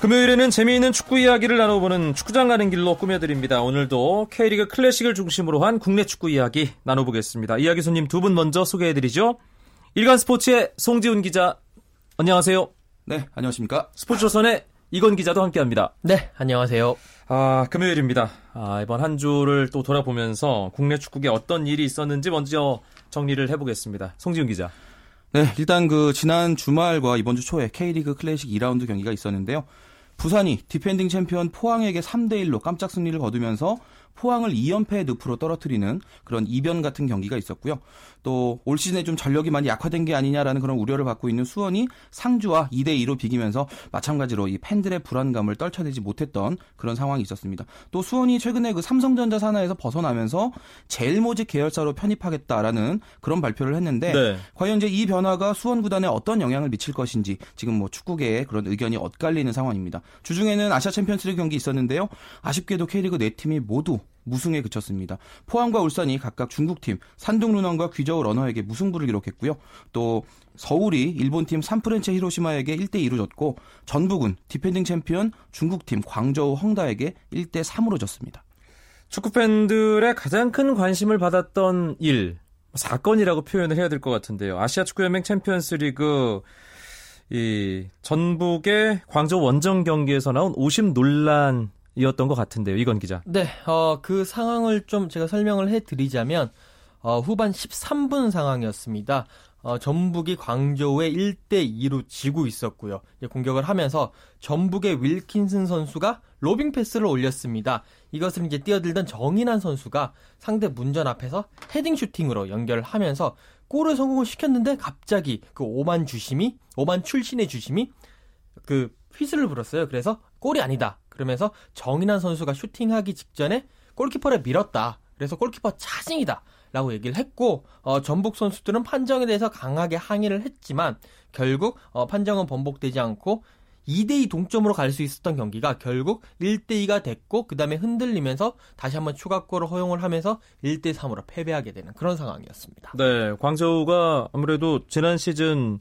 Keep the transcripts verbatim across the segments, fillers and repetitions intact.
금요일에는 재미있는 축구 이야기를 나눠보는 축구장 가는 길로 꾸며드립니다. 오늘도 K리그 클래식을 중심으로 한 국내 축구 이야기 나눠보겠습니다. 이야기 손님 두 분 먼저 소개해드리죠. 일간 스포츠의 송지훈 기자, 안녕하세요. 네, 안녕하십니까. 스포츠조선의 이건 기자도 함께합니다. 네, 안녕하세요. 아, 금요일입니다. 아, 이번 한 주를 또 돌아보면서 국내 축구계 어떤 일이 있었는지 먼저 정리를 해보겠습니다. 송지훈 기자. 네, 일단 그 지난 주말과 이번 주 초에 K리그 클래식 이 라운드 경기가 있었는데요. 부산이 디펜딩 챔피언 포항에게 삼 대 일로 깜짝 승리를 거두면서 포항을 이 연패의 늪으로 떨어뜨리는 그런 이변 같은 경기가 있었고요. 또 올 시즌에 좀 전력이 많이 약화된 게 아니냐라는 그런 우려를 받고 있는 수원이 상주와 이 대 이로 비기면서 마찬가지로 이 팬들의 불안감을 떨쳐내지 못했던 그런 상황이 있었습니다. 또 수원이 최근에 그 삼성전자 산하에서 벗어나면서 제일모직 계열사로 편입하겠다라는 그런 발표를 했는데 네. 과연 이제 이 변화가 수원 구단에 어떤 영향을 미칠 것인지 지금 뭐 축구계의 그런 의견이 엇갈리는 상황입니다. 주중에는 아시아 챔피언스리그 경기 있었는데요. 아쉽게도 K리그 네 팀이 모두 무승에 그쳤습니다. 포항과 울산이 각각 중국팀 산둥루넌과 귀저우 러너에게 무승부를 기록했고요. 또 서울이 일본팀 산프렌체 히로시마에게 일 대 이로 졌고 전북은 디펜딩 챔피언 중국팀 광저우 헝다에게 일 대 삼으로 졌습니다. 축구팬들의 가장 큰 관심을 받았던 일, 사건이라고 표현을 해야 될 것 같은데요. 아시아축구연맹 챔피언스리그 이 전북의 광저우 원정 경기에서 나온 오심 논란 이었던 것 같은데요. 이건 기자. 네, 어, 그 상황을 좀 제가 설명을 해드리자면 어, 후반 십삼 분 상황이었습니다. 어, 전북이 광저우에 일 대 이로 지고 있었고요. 이제 공격을 하면서 전북의 윌킨슨 선수가 로빙 패스를 올렸습니다. 이것을 이제 뛰어들던 정인환 선수가 상대 문전 앞에서 헤딩 슈팅으로 연결하면서 골을 성공을 시켰는데 갑자기 그 오만 주심이 오만 출신의 주심이 그 휘슬을 불었어요. 그래서 골이 아니다. 그러면서 정인환 선수가 슈팅하기 직전에 골키퍼를 밀었다. 그래서 골키퍼 차징이다 라고 얘기를 했고 어, 전북 선수들은 판정에 대해서 강하게 항의를 했지만 결국 어, 판정은 번복되지 않고 이 대 이 동점으로 갈 수 있었던 경기가 결국 일 대 이가 됐고 그 다음에 흔들리면서 다시 한번 추가골을 허용을 하면서 일 대 삼으로 패배하게 되는 그런 상황이었습니다. 네, 광저우가 아무래도 지난 시즌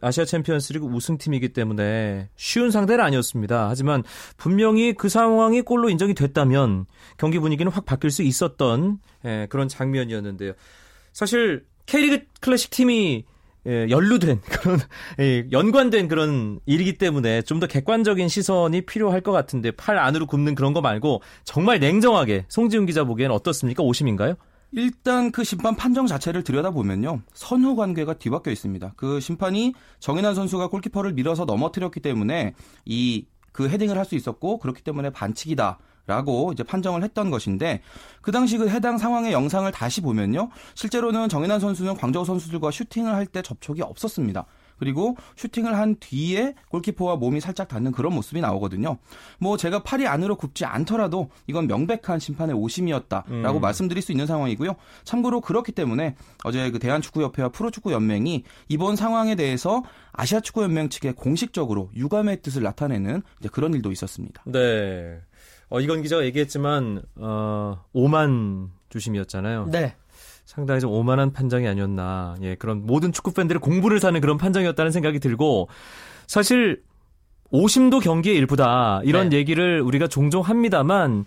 아시아 챔피언스리그 우승팀이기 때문에 쉬운 상대는 아니었습니다. 하지만 분명히 그 상황이 골로 인정이 됐다면 경기 분위기는 확 바뀔 수 있었던 예, 그런 장면이었는데요. 사실 K리그 클래식 팀이 예, 연루된 그런 예, 연관된 그런 일이기 때문에 좀 더 객관적인 시선이 필요할 것 같은데 팔 안으로 굽는 그런 거 말고 정말 냉정하게 송지훈 기자 보기엔 어떻습니까? 오심인가요? 일단 그 심판 판정 자체를 들여다보면요. 선후 관계가 뒤바뀌어 있습니다. 그 심판이 정인환 선수가 골키퍼를 밀어서 넘어뜨렸기 때문에 이 그 헤딩을 할 수 있었고 그렇기 때문에 반칙이다. 라고 이제 판정을 했던 것인데 그 당시 그 해당 상황의 영상을 다시 보면요. 실제로는 정인환 선수는 광저우 선수들과 슈팅을 할 때 접촉이 없었습니다. 그리고 슈팅을 한 뒤에 골키퍼와 몸이 살짝 닿는 그런 모습이 나오거든요. 뭐 제가 팔이 안으로 굽지 않더라도 이건 명백한 심판의 오심이었다라고 음. 말씀드릴 수 있는 상황이고요. 참고로 그렇기 때문에 어제 그 대한축구협회와 프로축구연맹이 이번 상황에 대해서 아시아축구연맹 측에 공식적으로 유감의 뜻을 나타내는 이제 그런 일도 있었습니다. 네. 어, 이건 기자가 얘기했지만 어, 오만 주심이었잖아요. 네. 상당히 좀 오만한 판정이 아니었나. 예, 그런 모든 축구팬들의 공부를 사는 그런 판정이었다는 생각이 들고 사실 오심도 경기의 일부다. 이런 네. 얘기를 우리가 종종 합니다만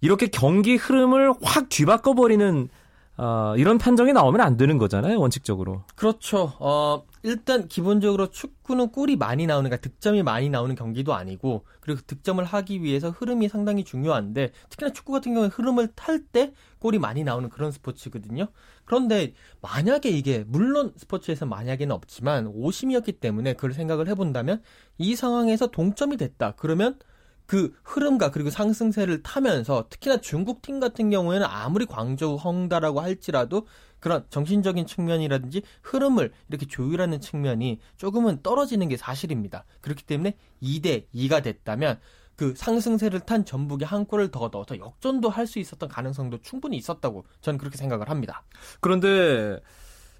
이렇게 경기 흐름을 확 뒤바꿔버리는 어, 이런 판정이 나오면 안 되는 거잖아요. 원칙적으로. 그렇죠. 어, 일단 기본적으로 축구는 골이 많이 나오는 그러니까 득점이 많이 나오는 경기도 아니고 그리고 득점을 하기 위해서 흐름이 상당히 중요한데 특히나 축구 같은 경우에 흐름을 탈 때 골이 많이 나오는 그런 스포츠거든요. 그런데 만약에 이게 물론 스포츠에서 만약에는 없지만 오심이었기 때문에 그걸 생각을 해본다면 이 상황에서 동점이 됐다. 그러면 그 흐름과 그리고 상승세를 타면서 특히나 중국팀 같은 경우에는 아무리 광저우 헝다라고 할지라도 그런 정신적인 측면이라든지 흐름을 이렇게 조율하는 측면이 조금은 떨어지는 게 사실입니다. 그렇기 때문에 이 대 이가 됐다면 그 상승세를 탄 전북이 한 골을 더 넣어서 역전도 할 수 있었던 가능성도 충분히 있었다고 저는 그렇게 생각을 합니다. 그런데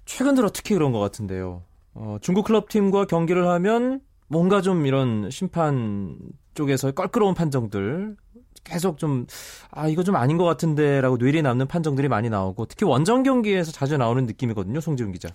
최근 들어 특히 그런 것 같은데요. 어, 중국 클럽팀과 경기를 하면 뭔가 좀 이런 심판 쪽에서의 껄끄러운 판정들 계속 좀 아 이거 좀 아닌 것 같은데 라고 뇌리에 남는 판정들이 많이 나오고 특히 원정 경기에서 자주 나오는 느낌이거든요. 송지훈 기자.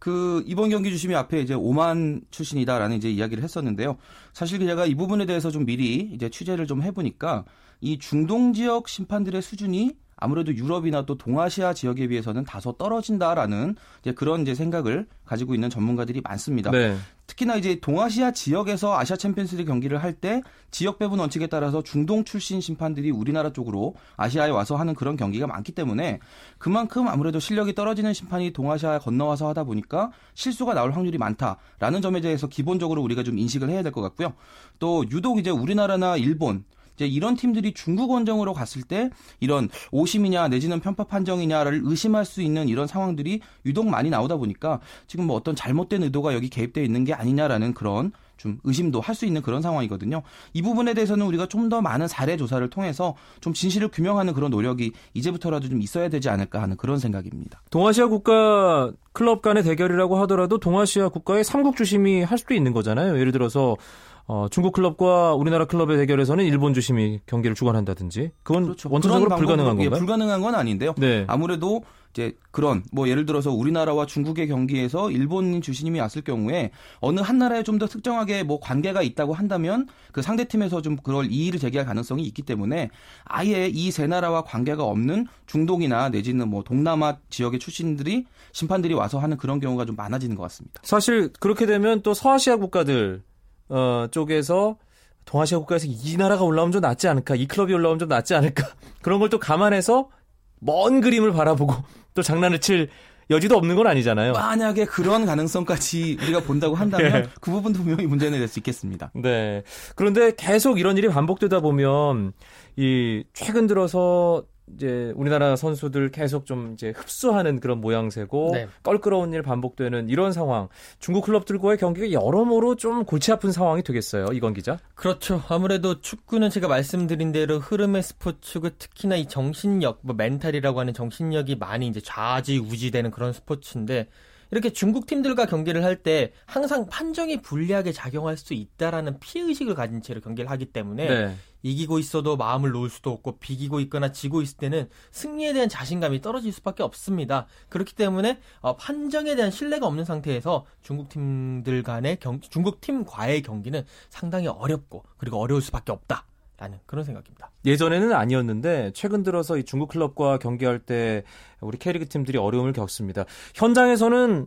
그 이번 경기 주심이 앞에 이제 오만 출신이다라는 이제 이야기를 했었는데요. 사실 제가 이 부분에 대해서 좀 미리 이제 취재를 좀 해보니까 이 중동 지역 심판들의 수준이 아무래도 유럽이나 또 동아시아 지역에 비해서는 다소 떨어진다라는 이제 그런 이제 생각을 가지고 있는 전문가들이 많습니다. 네. 특히나 이제 동아시아 지역에서 아시아 챔피언스리그 경기를 할 때 지역 배분 원칙에 따라서 중동 출신 심판들이 우리나라 쪽으로 아시아에 와서 하는 그런 경기가 많기 때문에 그만큼 아무래도 실력이 떨어지는 심판이 동아시아에 건너와서 하다 보니까 실수가 나올 확률이 많다라는 점에 대해서 기본적으로 우리가 좀 인식을 해야 될 것 같고요. 또 유독 이제 우리나라나 일본 이제 이런 팀들이 중국 원정으로 갔을 때 이런 오심이냐 내지는 편파 판정이냐를 의심할 수 있는 이런 상황들이 유독 많이 나오다 보니까 지금 뭐 어떤 잘못된 의도가 여기 개입되어 있는 게 아니냐라는 그런 좀 의심도 할 수 있는 그런 상황이거든요. 이 부분에 대해서는 우리가 좀 더 많은 사례 조사를 통해서 좀 진실을 규명하는 그런 노력이 이제부터라도 좀 있어야 되지 않을까 하는 그런 생각입니다. 동아시아 국가 클럽 간의 대결이라고 하더라도 동아시아 국가의 삼국 주심이 할 수도 있는 거잖아요. 예를 들어서 어, 중국 클럽과 우리나라 클럽의 대결에서는 일본 주심이 경기를 주관한다든지 그건 그렇죠. 원천적으로 불가능한 건가요? 예, 불가능한 건 아닌데요. 네. 아무래도 이제 그런 뭐 예를 들어서 우리나라와 중국의 경기에서 일본인 주심이 왔을 경우에 어느 한 나라에 좀 더 특정하게 뭐 관계가 있다고 한다면 그 상대 팀에서 좀 그럴 이의를 제기할 가능성이 있기 때문에 아예 이 세 나라와 관계가 없는 중동이나 내지는 뭐 동남아 지역의 출신들이 심판들이 와서 하는 그런 경우가 좀 많아지는 것 같습니다. 사실 그렇게 되면 또 서아시아 국가들 어, 쪽에서 동아시아 국가에서 이 나라가 올라오면 좀 낫지 않을까, 이 클럽이 올라오면 좀 낫지 않을까 그런 걸 또 감안해서 먼 그림을 바라보고 또 장난을 칠 여지도 없는 건 아니잖아요. 만약에 그런 가능성까지 우리가 본다고 한다면 네. 그 부분 분명히 문제는 될 수 있겠습니다. 네. 그런데 계속 이런 일이 반복되다 보면 이 최근 들어서 이제 우리나라 선수들 계속 좀 이제 흡수하는 그런 모양새고 네. 껄끄러운 일 반복되는 이런 상황. 중국 클럽들과의 경기가 여러모로 좀 골치 아픈 상황이 되겠어요. 이건 기자. 그렇죠. 아무래도 축구는 제가 말씀드린 대로 흐름의 스포츠고 특히나 이 정신력, 뭐 멘탈이라고 하는 정신력이 많이 이제 좌지우지되는 그런 스포츠인데 이렇게 중국 팀들과 경기를 할 때 항상 판정이 불리하게 작용할 수 있다라는 피해의식을 가진 채로 경기를 하기 때문에 네. 이기고 있어도 마음을 놓을 수도 없고 비기고 있거나 지고 있을 때는 승리에 대한 자신감이 떨어질 수밖에 없습니다. 그렇기 때문에 판정에 대한 신뢰가 없는 상태에서 중국 팀들 간의 경, 중국 팀과의 경기는 상당히 어렵고 그리고 어려울 수밖에 없다라는 그런 생각입니다. 예전에는 아니었는데 최근 들어서 이 중국 클럽과 경기할 때 우리 K리그 팀들이 어려움을 겪습니다. 현장에서는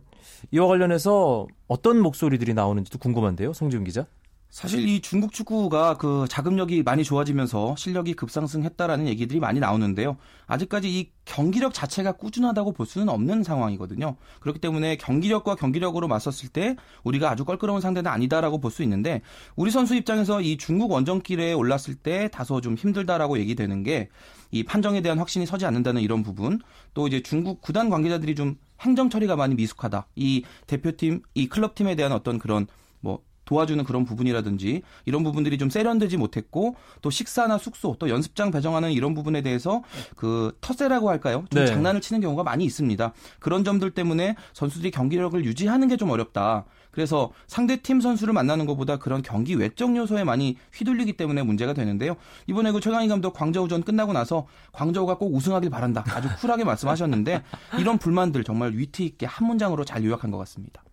이와 관련해서 어떤 목소리들이 나오는지도 궁금한데요. 송지훈 기자. 사실 이 중국 축구가 그 자금력이 많이 좋아지면서 실력이 급상승했다라는 얘기들이 많이 나오는데요. 아직까지 이 경기력 자체가 꾸준하다고 볼 수는 없는 상황이거든요. 그렇기 때문에 경기력과 경기력으로 맞섰을 때 우리가 아주 껄끄러운 상대는 아니다라고 볼 수 있는데 우리 선수 입장에서 이 중국 원정길에 올랐을 때 다소 좀 힘들다라고 얘기되는 게 이 판정에 대한 확신이 서지 않는다는 이런 부분 또 이제 중국 구단 관계자들이 좀 행정 처리가 많이 미숙하다. 이 대표팀, 이 클럽팀에 대한 어떤 그런 뭐 도와주는 그런 부분이라든지 이런 부분들이 좀 세련되지 못했고 또 식사나 숙소 또 연습장 배정하는 이런 부분에 대해서 그 텃세라고 할까요? 좀 네. 장난을 치는 경우가 많이 있습니다. 그런 점들 때문에 선수들이 경기력을 유지하는 게 좀 어렵다. 그래서 상대팀 선수를 만나는 것보다 그런 경기 외적 요소에 많이 휘둘리기 때문에 문제가 되는데요. 이번에 그 최강희 감독 광저우전 끝나고 나서 광저우가 꼭 우승하길 바란다. 아주 쿨하게 말씀하셨는데 이런 불만들 정말 위트 있게 한 문장으로 잘 요약한 것 같습니다.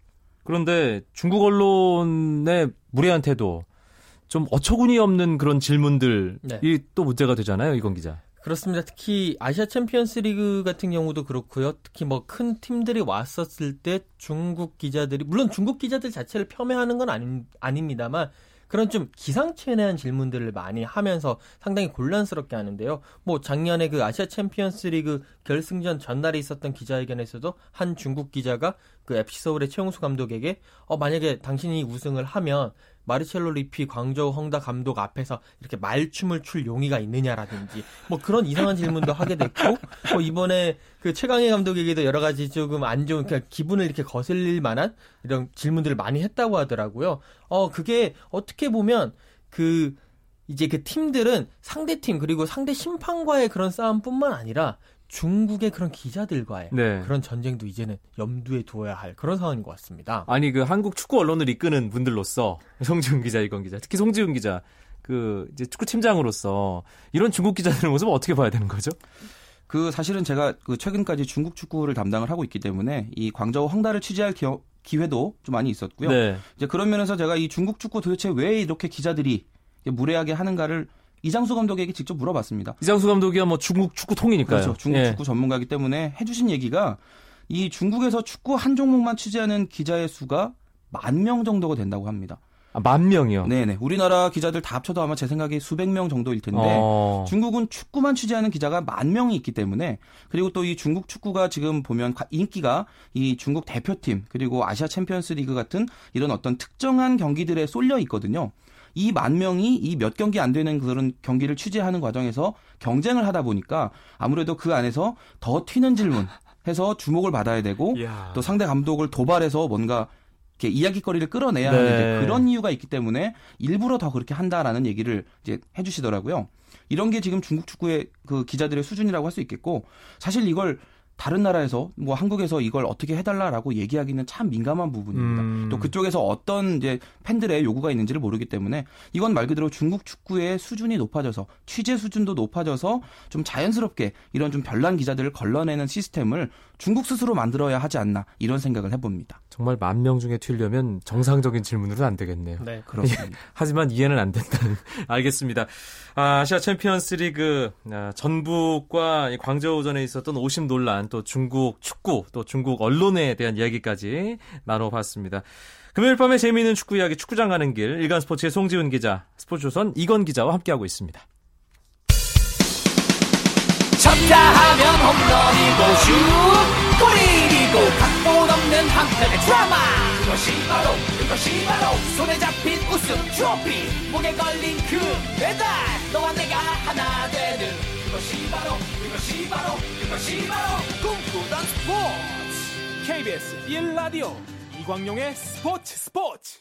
그런데 중국 언론의 무례한 태도, 좀 어처구니 없는 그런 질문들이 네. 또 문제가 되잖아요, 이건 기자. 그렇습니다. 특히 아시아 챔피언스리그 같은 경우도 그렇고요. 특히 뭐 큰 팀들이 왔었을 때 중국 기자들이 물론 중국 기자들 자체를 폄훼하는 건 아니, 아닙니다만. 그런 좀 기상천외한 질문들을 많이 하면서 상당히 곤란스럽게 하는데요. 뭐 작년에 그 아시아 챔피언스리그 결승전 전날에 있었던 기자회견에서도 한 중국 기자가 그 에프씨 서울의 최용수 감독에게 어 만약에 당신이 우승을 하면 마르첼로 리피 광저우 헝다 감독 앞에서 이렇게 말춤을 출 용의가 있느냐라든지 뭐 그런 이상한 질문도 하게 됐고 뭐 이번에 그 최강희 감독에게도 여러 가지 조금 안 좋은 그냥 기분을 이렇게 거슬릴 만한 이런 질문들을 많이 했다고 하더라고요. 어 그게 어떻게 보면 그 이제 그 팀들은 상대 팀 그리고 상대 심판과의 그런 싸움뿐만 아니라 중국의 그런 기자들과의 네. 그런 전쟁도 이제는 염두에 두어야 할 그런 상황인 것 같습니다. 아니 그 한국 축구 언론을 이끄는 분들로서 송지훈 기자, 이건 기자, 특히 송지훈 기자 그 이제 축구 팀장으로서 이런 중국 기자들의 모습을 어떻게 봐야 되는 거죠? 그 사실은 제가 그 최근까지 중국 축구를 담당을 하고 있기 때문에 이 광저우 헝다를 취재할 기어, 기회도 좀 많이 있었고요. 네. 이제 그런 면에서 제가 이 중국 축구 도대체 왜 이렇게 기자들이 무례하게 하는가를 이장수 감독에게 직접 물어봤습니다. 이장수 감독이야 뭐 중국 축구 통이니까요. 그렇죠. 중국 예. 축구 전문가이기 때문에 해주신 얘기가 이 중국에서 축구 한 종목만 취재하는 기자의 수가 만 명 정도가 된다고 합니다. 아, 만 명이요? 네네. 우리나라 기자들 다 합쳐도 아마 제 생각에 수백 명 정도일 텐데 어... 중국은 축구만 취재하는 기자가 만 명이 있기 때문에 그리고 또 이 중국 축구가 지금 보면 인기가 이 중국 대표팀 그리고 아시아 챔피언스 리그 같은 이런 어떤 특정한 경기들에 쏠려 있거든요. 이 만 명이 이 몇 경기 안 되는 그런 경기를 취재하는 과정에서 경쟁을 하다 보니까 아무래도 그 안에서 더 튀는 질문 해서 주목을 받아야 되고 이야. 또 상대 감독을 도발해서 뭔가 이렇게 이야기거리를 끌어내야 하는 네. 그런 이유가 있기 때문에 일부러 더 그렇게 한다라는 얘기를 이제 해주시더라고요. 이런 게 지금 중국 축구의 그 기자들의 수준이라고 할 수 있겠고 사실 이걸 다른 나라에서 뭐 한국에서 이걸 어떻게 해달라라고 얘기하기는 참 민감한 부분입니다. 음. 또 그쪽에서 어떤 이제 팬들의 요구가 있는지를 모르기 때문에 이건 말 그대로 중국 축구의 수준이 높아져서 취재 수준도 높아져서 좀 자연스럽게 이런 좀 별난 기자들을 걸러내는 시스템을 중국 스스로 만들어야 하지 않나 이런 생각을 해봅니다. 정말 만 명 중에 튀려면 정상적인 질문으로는 안 되겠네요. 네, 그렇습니다. 하지만 이해는 안 된다는. 알겠습니다. 아시아 챔피언스리그 전북과 광저우전에 있었던 오심 논란. 또 중국 축구, 또 중국 언론에 대한 이야기까지 나눠봤습니다. 금요일 밤에 재미있는 축구 이야기 축구장 가는 길 일간스포츠의 송지훈 기자, 스포츠조선 이건 기자와 함께하고 있습니다. 쳤다 하면 홈런이고 슛, 골이고 각본 없는 한편의 드라마 그것이 바로 그것이 바로 손에 잡힌 우승 트로피 목에 걸린 그 배달 너와 내가 하나 되는 그것이 바로 그것이 바로 그것이 바로 꿈꾸던 스포츠 케이비에스 일 라디오 이광용의 스포츠 스포츠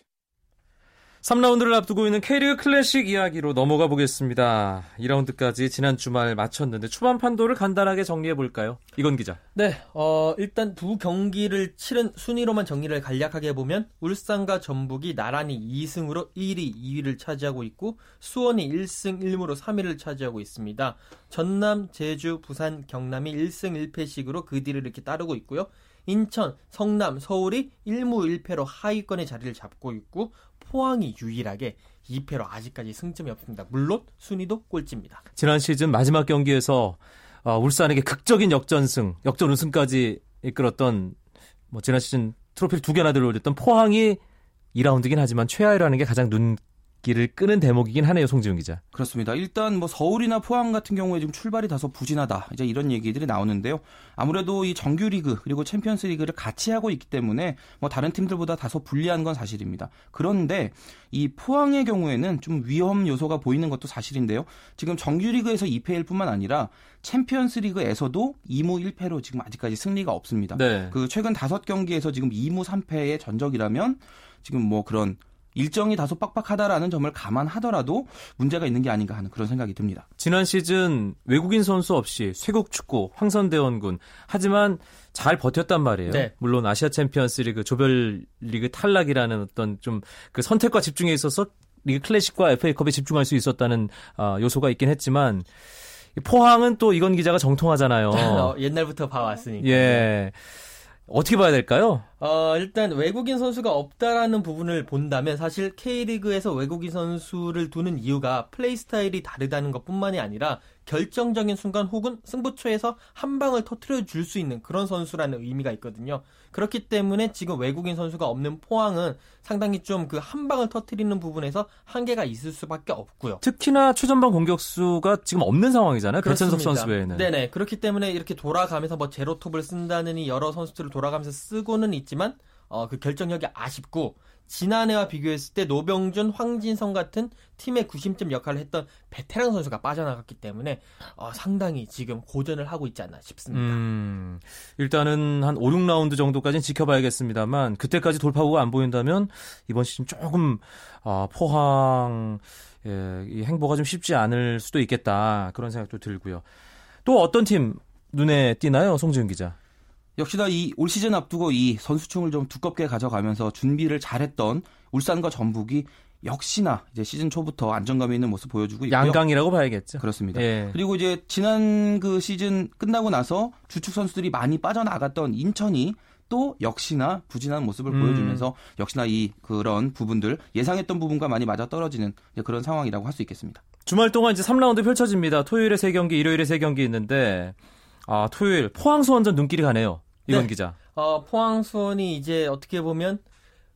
삼 라운드를 앞두고 있는 K리그 클래식 이야기로 넘어가 보겠습니다. 이 라운드까지 지난 주말 마쳤는데 초반 판도를 간단하게 정리해볼까요? 이건 기자. 네. 어, 일단 두 경기를 치른 순위로만 정리를 간략하게 해보면 울산과 전북이 나란히 이 승으로 일 위, 이 위를 차지하고 있고 수원이 일 승 일 무로 삼 위를 차지하고 있습니다. 전남, 제주, 부산, 경남이 일 승 일 패씩으로 그 뒤를 이렇게 따르고 있고요. 인천, 성남, 서울이 일 무 일 패로 하위권의 자리를 잡고 있고 포항이 유일하게 이 패로 아직까지 승점이 없습니다. 물론 순위도 꼴찌입니다. 지난 시즌 마지막 경기에서 울산에게 극적인 역전승, 역전 우승까지 이끌었던 뭐 지난 시즌 트로피를 두 개나 들어올렸던 포항이 이 라운드긴 하지만 최하위라는 게 가장 눈 길을 끄는 대목이긴 하네요, 송지훈 기자. 그렇습니다. 일단 뭐 서울이나 포항 같은 경우에 지금 출발이 다소 부진하다. 이제 이런 얘기들이 나오는데요. 아무래도 이 정규리그 그리고 챔피언스리그를 같이 하고 있기 때문에 뭐 다른 팀들보다 다소 불리한 건 사실입니다. 그런데 이 포항의 경우에는 좀 위험 요소가 보이는 것도 사실인데요. 지금 정규리그에서 이 패일 뿐만 아니라 챔피언스리그에서도 이 무 일 패로 지금 아직까지 승리가 없습니다. 네. 그 최근 다섯 경기에서 지금 이 무 삼 패의 전적이라면 지금 뭐 그런 일정이 다소 빡빡하다라는 점을 감안하더라도 문제가 있는 게 아닌가 하는 그런 생각이 듭니다. 지난 시즌 외국인 선수 없이 쇄국축구, 황선대원군 하지만 잘 버텼단 말이에요. 네. 물론 아시아 챔피언스 리그, 조별리그 탈락이라는 어떤 좀 그 선택과 집중에 있어서 리그 클래식과 에프에이컵에 집중할 수 있었다는 어, 요소가 있긴 했지만 포항은 또 이건 기자가 정통하잖아요. 어, 옛날부터 봐왔으니까. 예. 어떻게 봐야 될까요? 어, 일단 외국인 선수가 없다라는 부분을 본다면 사실 K리그에서 외국인 선수를 두는 이유가 플레이 스타일이 다르다는 것뿐만이 아니라 결정적인 순간 혹은 승부처에서 한 방을 터트려 줄 수 있는 그런 선수라는 의미가 있거든요. 그렇기 때문에 지금 외국인 선수가 없는 포항은 상당히 좀 그 한 방을 터트리는 부분에서 한계가 있을 수밖에 없고요. 특히나 최전방 공격수가 지금 없는 상황이잖아요. 배찬석 선수 외에는. 네네. 그렇기 때문에 이렇게 돌아가면서 뭐 제로톱을 쓴다느니 여러 선수들을 돌아가면서 쓰고는 있지만 어, 그 결정력이 아쉽고 지난해와 비교했을 때 노병준, 황진성 같은 팀의 구심점 역할을 했던 베테랑 선수가 빠져나갔기 때문에 어, 상당히 지금 고전을 하고 있지 않나 싶습니다. 음, 일단은 한 오, 육 라운드 정도까지는 지켜봐야겠습니다만 그때까지 돌파구가 안 보인다면 이번 시즌 조금 어, 포항 예, 이 행보가 좀 쉽지 않을 수도 있겠다 그런 생각도 들고요. 또 어떤 팀 눈에 띄나요? 송지훈 기자. 역시나 이 올 시즌 앞두고 이 선수층을 좀 두껍게 가져가면서 준비를 잘했던 울산과 전북이 역시나 이제 시즌 초부터 안정감 있는 모습 보여주고 있고요. 양강이라고 봐야겠죠. 그렇습니다. 예. 그리고 이제 지난 그 시즌 끝나고 나서 주축 선수들이 많이 빠져나갔던 인천이 또 역시나 부진한 모습을 음. 보여주면서 역시나 이 그런 부분들 예상했던 부분과 많이 맞아떨어지는 그런 상황이라고 할 수 있겠습니다. 주말 동안 이제 삼 라운드 펼쳐집니다. 토요일에 세 경기, 일요일에 세 경기 있는데 아, 토요일 포항 수원전 눈길이 가네요. 이건 네. 기자. 어, 포항 수원이 이제 어떻게 보면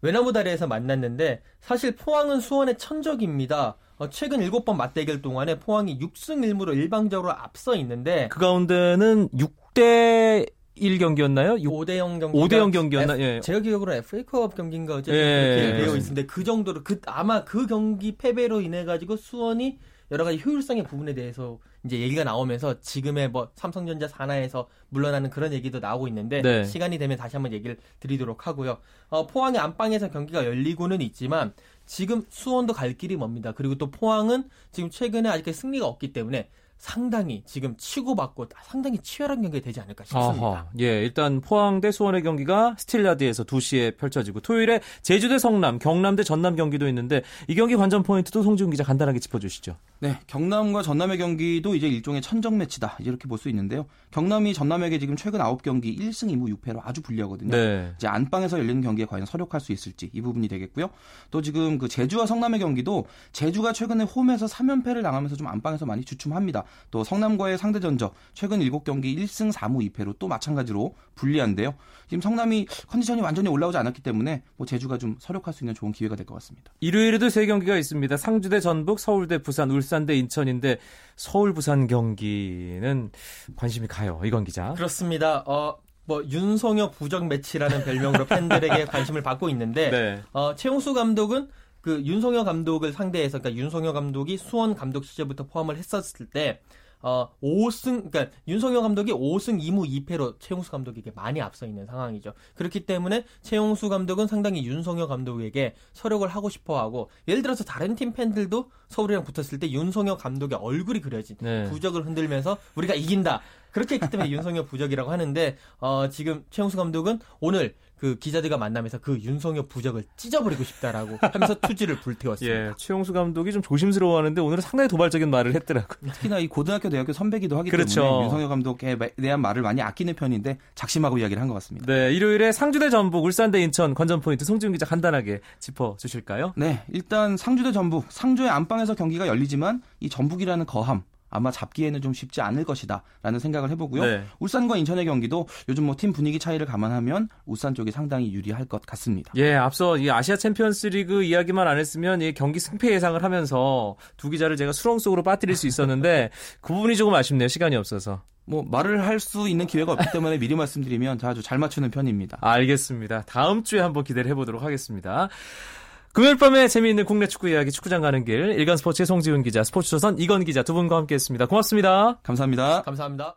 외나무 다리에서 만났는데 사실 포항은 수원의 천적입니다. 어, 최근 일곱 번 맞대결 동안에 포항이 육 승 일 무로 일방적으로 앞서 있는데 그 가운데는 육 대 일 경기였나요? 오 대 영 경기. 오 대 영 경기였나? 예. 제 기억으로 에프에이컵 경기인가 어쨌든 예. 이렇게 되어 있는데 그 정도로 그 아마 그 경기 패배로 인해 가지고 수원이 여러 가지 효율성의 부분에 대해서 이제 얘기가 나오면서 지금의 뭐 삼성전자 산하에서 물러나는 그런 얘기도 나오고 있는데 네. 시간이 되면 다시 한번 얘기를 드리도록 하고요. 어, 포항의 안방에서 경기가 열리고는 있지만 지금 수원도 갈 길이 멉니다. 그리고 또 포항은 지금 최근에 아직까지 승리가 없기 때문에 상당히 지금 치고받고 상당히 치열한 경기가 되지 않을까 싶습니다. 아하, 예, 일단 포항 대 수원의 경기가 스틸라드에서 두 시에 펼쳐지고 토요일에 제주 대 성남, 경남 대 전남 경기도 있는데 이 경기 관전 포인트도 송지훈 기자 간단하게 짚어주시죠. 네, 경남과 전남의 경기도 이제 일종의 천정 매치다 이렇게 볼 수 있는데요. 경남이 전남에게 지금 최근 아홉 경기 일 승 이 무 육 패로 아주 불리하거든요. 네. 이제 안방에서 열리는 경기에 과연 설욕할 수 있을지 이 부분이 되겠고요. 또 지금 그 제주와 성남의 경기도 제주가 최근에 홈에서 삼 연패를 당하면서 좀 안방에서 많이 주춤합니다. 또 성남과의 상대 전적 최근 일곱 경기 일 승 사 무 이 패로 또 마찬가지로 불리한데요. 지금 성남이 컨디션이 완전히 올라오지 않았기 때문에 뭐 제주가 좀 설욕할 수 있는 좋은 기회가 될 것 같습니다. 일요일에도 세 경기가 있습니다. 상주 대 전북, 서울 대 부산, 울산 대 인천인데 서울 부산 경기는 관심이 가요. 이건 기자. 그렇습니다. 어, 뭐 윤성엽 부적 매치라는 별명으로 팬들에게 관심을 받고 있는데 네. 어, 최용수 감독은 그 윤성엽 감독을 상대해서, 그러니까 윤성엽 감독이 수원 감독 시절부터 포함을 했었을 때, 어, 오 승, 그러니까 윤성엽 감독이 오 승 이 무 이 패로 최용수 감독에게 많이 앞서 있는 상황이죠. 그렇기 때문에 최용수 감독은 상당히 윤성엽 감독에게 설욕을 하고 싶어 하고, 예를 들어서 다른 팀 팬들도 서울이랑 붙었을 때 윤성엽 감독의 얼굴이 그려진 네. 부적을 흔들면서 우리가 이긴다. 그렇게 했기 때문에 윤성엽 부적이라고 하는데, 어, 지금 최용수 감독은 오늘 그 기자들과 만나면서 그 윤성엽 부적을 찢어버리고 싶다라고 하면서 투지를 불태웠습니다. 예, 최용수 감독이 좀 조심스러워하는데 오늘은 상당히 도발적인 말을 했더라고요. 특히나 이 고등학교, 대학교 선배기도 하기 그렇죠. 때문에 윤성엽 감독에 대한 말을 많이 아끼는 편인데 작심하고 이야기를 한 것 같습니다. 네, 일요일에 상주 대 전북, 울산 대 인천 관전 포인트 송지훈 기자 간단하게 짚어주실까요? 네, 일단 상주 대 전북, 상주의 안방에서 경기가 열리지만 이 전북이라는 거함 아마 잡기에는 좀 쉽지 않을 것이다라는 생각을 해보고요. 네. 울산과 인천의 경기도 요즘 뭐 팀 분위기 차이를 감안하면 울산 쪽이 상당히 유리할 것 같습니다. 예, 앞서 이 아시아 챔피언스리그 이야기만 안 했으면 이 경기 승패 예상을 하면서 두 기자를 제가 수렁 속으로 빠뜨릴 수 있었는데 그 부분이 조금 아쉽네요. 시간이 없어서. 뭐 말을 할 수 있는 기회가 없기 때문에 미리 말씀드리면 아주 잘 맞추는 편입니다. 알겠습니다. 다음 주에 한번 기대를 해보도록 하겠습니다. 금요일 밤에 재미있는 국내 축구 이야기 축구장 가는 길 일간 스포츠의 송지훈 기자, 스포츠조선 이건 기자 두 분과 함께했습니다. 고맙습니다. 감사합니다. 감사합니다.